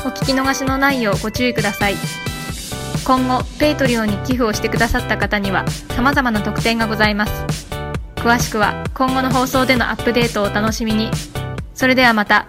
お聞き逃しのないようご注意ください。今後、Patreonに寄付をしてくださった方には、様々な特典がございます。詳しくは今後の放送でのアップデートをお楽しみに。それではまた。